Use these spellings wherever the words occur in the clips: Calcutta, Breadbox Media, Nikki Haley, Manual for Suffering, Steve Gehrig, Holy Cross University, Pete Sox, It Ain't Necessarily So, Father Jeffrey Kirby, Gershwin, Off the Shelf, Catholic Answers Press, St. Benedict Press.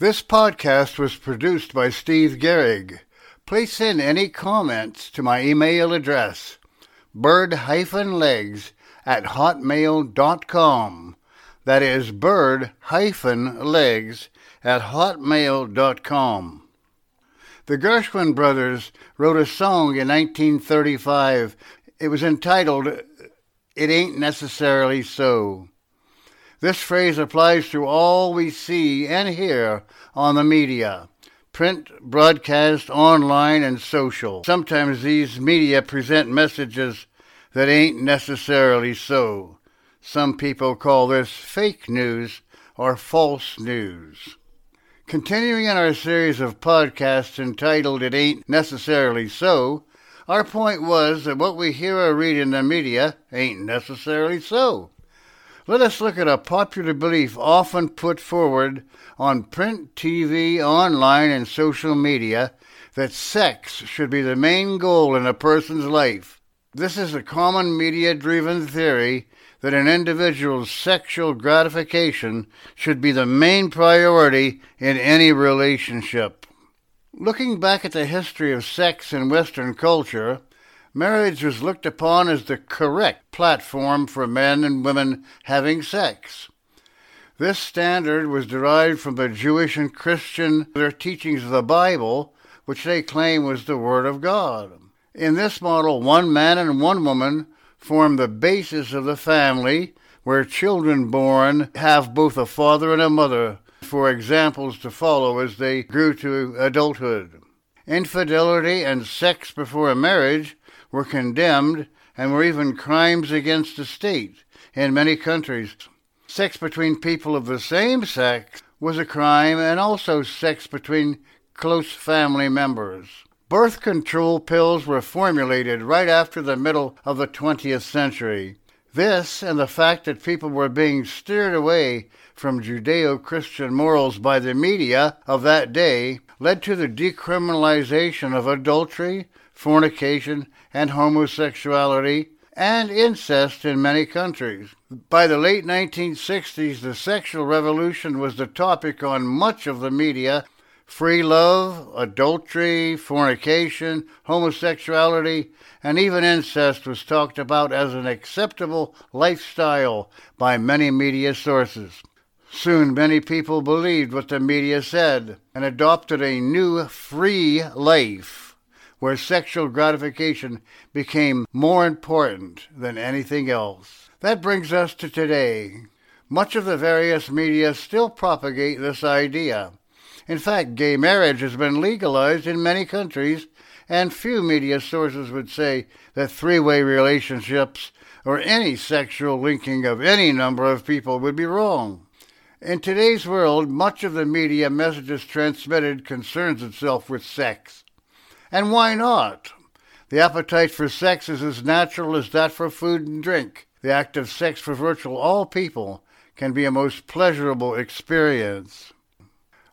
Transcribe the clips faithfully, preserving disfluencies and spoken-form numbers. This podcast was produced by Steve Gehrig. Please send any comments to my email address, bird-legs at hotmail dot com. That is bird-legs at hotmail dot com. The Gershwin brothers wrote a song in nineteen thirty-five. It was entitled, It Ain't Necessarily So. This phrase applies to all we see and hear on the media, print, broadcast, online, and social. Sometimes these media present messages that ain't necessarily so. Some people call this fake news or false news. Continuing in our series of podcasts entitled It Ain't Necessarily So, our point was that what we hear or read in the media ain't necessarily so. Let us look at a popular belief often put forward on print, T V, online, and social media that sex should be the main goal in a person's life. This is a common media-driven theory that an individual's sexual gratification should be the main priority in any relationship. Looking back at the history of sex in Western culture, marriage was looked upon as the correct platform for men and women having sex. This standard was derived from the Jewish and Christian their teachings of the Bible, which they claim was the Word of God. In this model, one man and one woman form the basis of the family, where children born have both a father and a mother, for examples to follow as they grew to adulthood. Infidelity and sex before marriage were condemned and were even crimes against the state in many countries. Sex between people of the same sex was a crime, and also sex between close family members. Birth control pills were formulated right after the middle of the twentieth century. This, and the fact that people were being steered away from Judeo-Christian morals by the media of that day, led to the decriminalization of adultery, fornication, and homosexuality, and incest in many countries. By the late nineteen sixties, the sexual revolution was the topic on much of the media. Free love, adultery, fornication, homosexuality, and even incest was talked about as an acceptable lifestyle by many media sources. Soon many people believed what the media said and adopted a new free life, where sexual gratification became more important than anything else. That brings us to today. Much of the various media still propagate this idea. In fact, gay marriage has been legalized in many countries, and few media sources would say that three-way relationships or any sexual linking of any number of people would be wrong. In today's world, much of the media messages transmitted concerns itself with sex. And why not? The appetite for sex is as natural as that for food and drink. The act of sex for virtual all people can be a most pleasurable experience.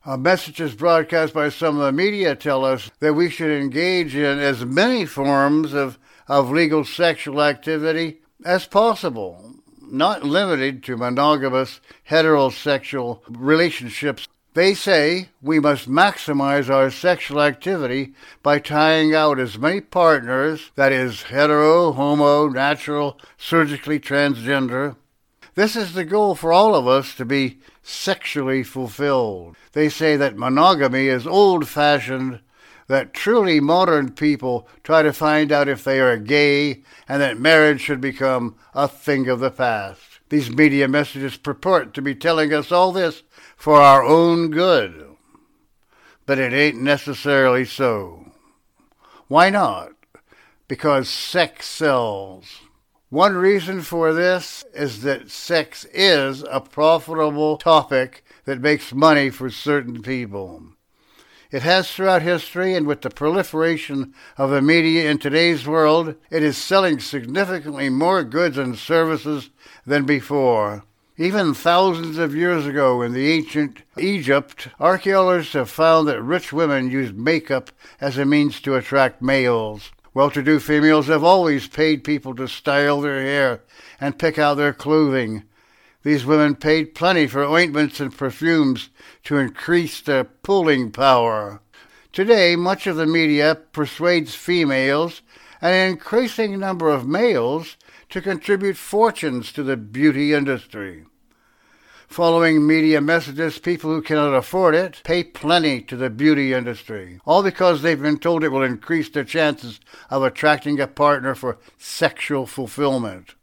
Our messages broadcast by some of the media tell us that we should engage in as many forms of, of legal sexual activity as possible, not limited to monogamous heterosexual relationships. They say we must maximize our sexual activity by tying out as many partners, that is, hetero, homo, natural, surgically transgender. This is the goal for all of us, to be sexually fulfilled. They say that monogamy is old-fashioned, that truly modern people try to find out if they are gay, and that marriage should become a thing of the past. These media messages purport to be telling us all this for our own good. But it ain't necessarily so. Why not? Because sex sells. One reason for this is that sex is a profitable topic that makes money for certain people. It has throughout history, and with the proliferation of the media in today's world, it is selling significantly more goods and services than before. Even thousands of years ago in the ancient Egypt, archaeologists have found that rich women used makeup as a means to attract males. Well-to-do females have always paid people to style their hair and pick out their clothing. These women paid plenty for ointments and perfumes to increase their pulling power. Today, much of the media persuades females and an increasing number of males to contribute fortunes to the beauty industry. Following media messages, people who cannot afford it pay plenty to the beauty industry, all because they've been told it will increase their chances of attracting a partner for sexual fulfillment.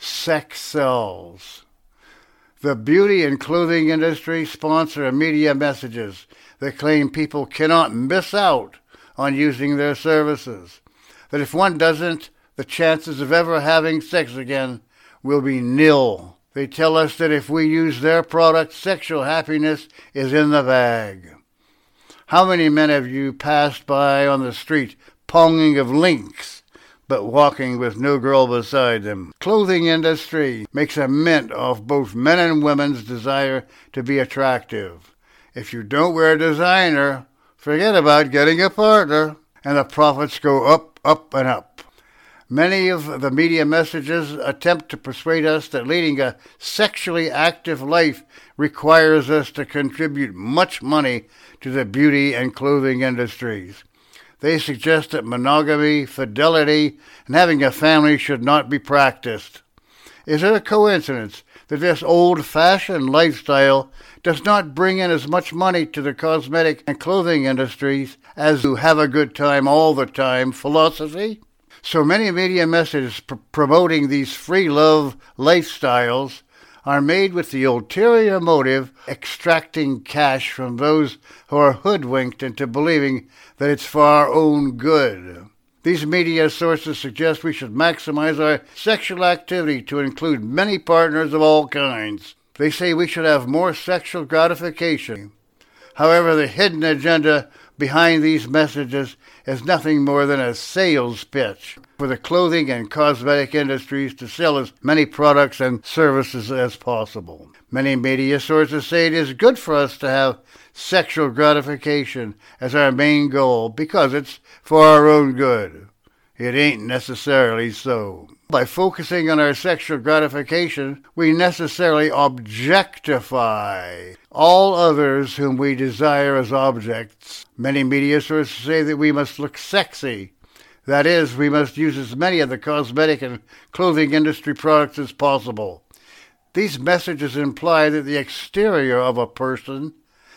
Sex sells. The beauty and clothing industry sponsor media messages that claim people cannot miss out on using their services, that if one doesn't, the chances of ever having sex again will be nil. They tell us that if we use their product, sexual happiness is in the bag. How many men have you passed by on the street, ponging of links, but walking with no girl beside them? Clothing industry makes a mint off both men and women's desire to be attractive. If you don't wear designer, forget about getting a partner, and the profits go up, up, and up. Many of the media messages attempt to persuade us that leading a sexually active life requires us to contribute much money to the beauty and clothing industries. They suggest that monogamy, fidelity, and having a family should not be practiced. Is it a coincidence that this old-fashioned lifestyle does not bring in as much money to the cosmetic and clothing industries as to have a good time all the time philosophy? So many media messages pr- promoting these free love lifestyles are made with the ulterior motive extracting cash from those who are hoodwinked into believing that it's for our own good. These media sources suggest we should maximize our sexual activity to include many partners of all kinds. They say we should have more sexual gratification. However, the hidden agenda behind these messages is nothing more than a sales pitch for the clothing and cosmetic industries to sell as many products and services as possible. Many media sources say it is good for us to have sexual gratification as our main goal because it's for our own good. It ain't necessarily so. By focusing on our sexual gratification, we necessarily objectify all others whom we desire as objects. Many media sources say that we must look sexy. That is, we must use as many of the cosmetic and clothing industry products as possible. These messages imply that the exterior of a person,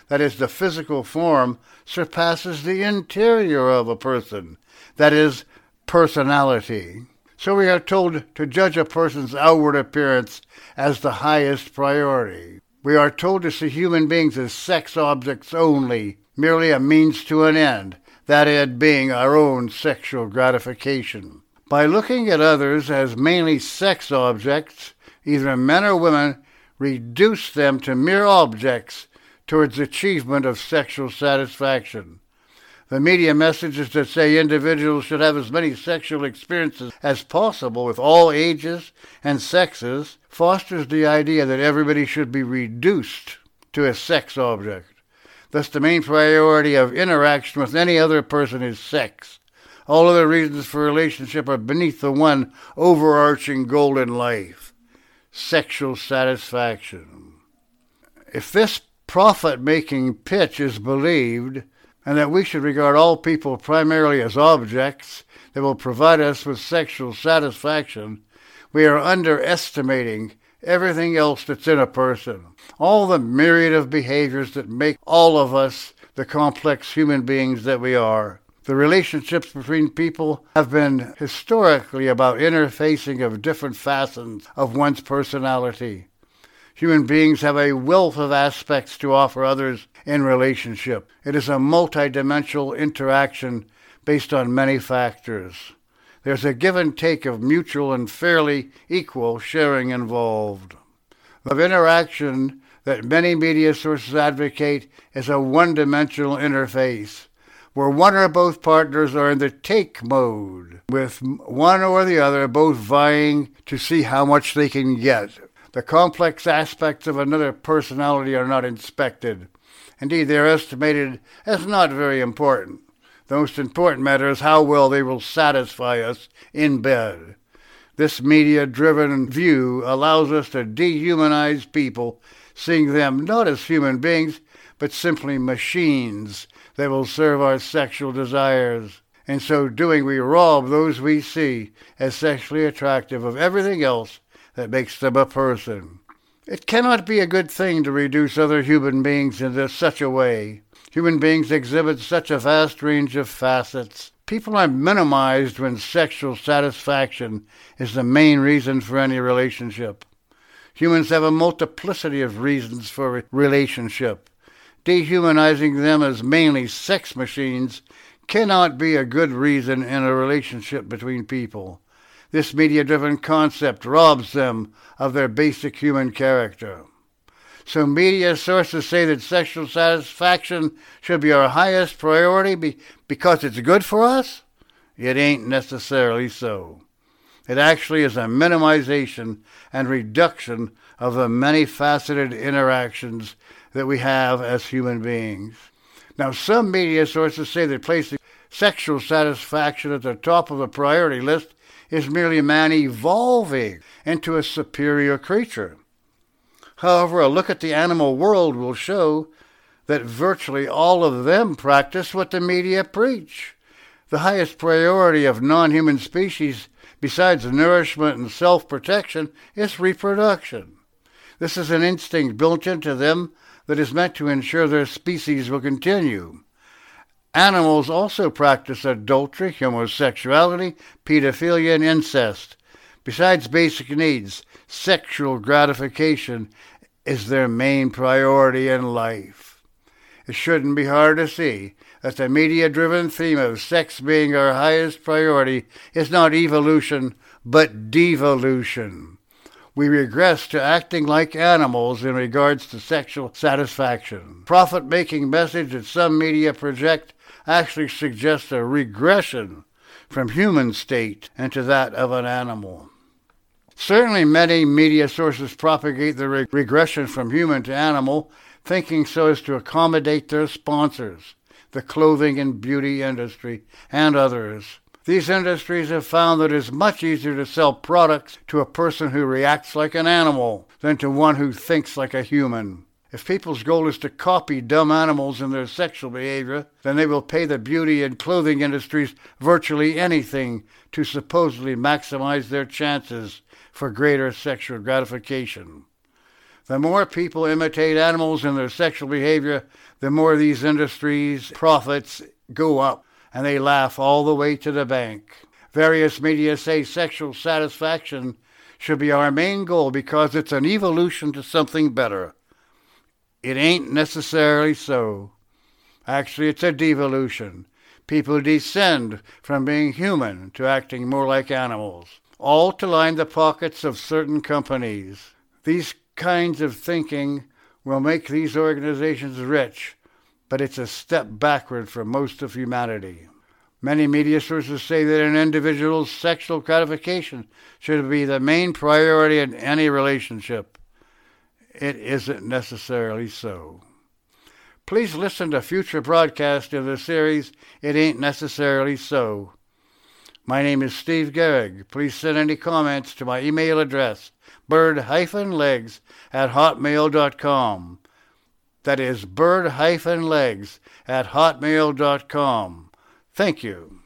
that is, the physical form, surpasses the interior of a person, that is, personality. So we are told to judge a person's outward appearance as the highest priority. We are told to see human beings as sex objects only, merely a means to an end, that end being our own sexual gratification. By looking at others as mainly sex objects, either men or women, reduce them to mere objects towards achievement of sexual satisfaction. The media messages that say individuals should have as many sexual experiences as possible with all ages and sexes fosters the idea that everybody should be reduced to a sex object. Thus, the main priority of interaction with any other person is sex. All other reasons for relationship are beneath the one overarching goal in life, sexual satisfaction. If this profit-making pitch is believed, and that we should regard all people primarily as objects that will provide us with sexual satisfaction, we are underestimating everything else that's in a person, all the myriad of behaviors that make all of us the complex human beings that we are. The relationships between people have been historically about interfacing of different facets of one's personality. Human beings have a wealth of aspects to offer others in relationship. It is a multidimensional interaction based on many factors. There's a give and take of mutual and fairly equal sharing involved. The interaction that many media sources advocate is a one-dimensional interface, where one or both partners are in the take mode, with one or the other both vying to see how much they can get. The complex aspects of another personality are not inspected. Indeed, they are estimated as not very important. The most important matter is how well they will satisfy us in bed. This media-driven view allows us to dehumanize people, seeing them not as human beings, but simply machines that will serve our sexual desires. In so doing, we rob those we see as sexually attractive of everything else that makes them a person. It cannot be a good thing to reduce other human beings in this, such a way. Human beings exhibit such a vast range of facets. People are minimized when sexual satisfaction is the main reason for any relationship. Humans have a multiplicity of reasons for relationship. Dehumanizing them as mainly sex machines cannot be a good reason in a relationship between people. This media-driven concept robs them of their basic human character. So media sources say that sexual satisfaction should be our highest priority be- because it's good for us? It ain't necessarily so. It actually is a minimization and reduction of the many-faceted interactions that we have as human beings. Now, some media sources say that placing sexual satisfaction at the top of the priority list is merely man evolving into a superior creature. However, a look at the animal world will show that virtually all of them practice what the media preach. The highest priority of non-human species, besides nourishment and self-protection, is reproduction. This is an instinct built into them that is meant to ensure their species will continue. Animals also practice adultery, homosexuality, pedophilia, and incest. Besides basic needs, sexual gratification is their main priority in life. It shouldn't be hard to see that the media-driven theme of sex being our highest priority is not evolution, but devolution. We regress to acting like animals in regards to sexual satisfaction. Profit-making message that some media project actually suggests a regression from human state into that of an animal. Certainly many media sources propagate the reg- regression from human to animal, thinking so as to accommodate their sponsors, the clothing and beauty industry, and others. These industries have found that it is much easier to sell products to a person who reacts like an animal than to one who thinks like a human. If people's goal is to copy dumb animals in their sexual behavior, then they will pay the beauty and clothing industries virtually anything to supposedly maximize their chances for greater sexual gratification. The more people imitate animals in their sexual behavior, the more these industries' profits go up, and they laugh all the way to the bank. Various media say sexual satisfaction should be our main goal because it's an evolution to something better. It ain't necessarily so. Actually, it's a devolution. People descend from being human to acting more like animals, all to line the pockets of certain companies. These kinds of thinking will make these organizations rich, but it's a step backward for most of humanity. Many media sources say that an individual's sexual gratification should be the main priority in any relationship. It isn't necessarily so. Please listen to future broadcasts of the series, It Ain't Necessarily So. My name is Steve Gehrig. Please send any comments to my email address, bird-legs at hotmail dot com. That is bird-legs at hotmail dot com. Thank you.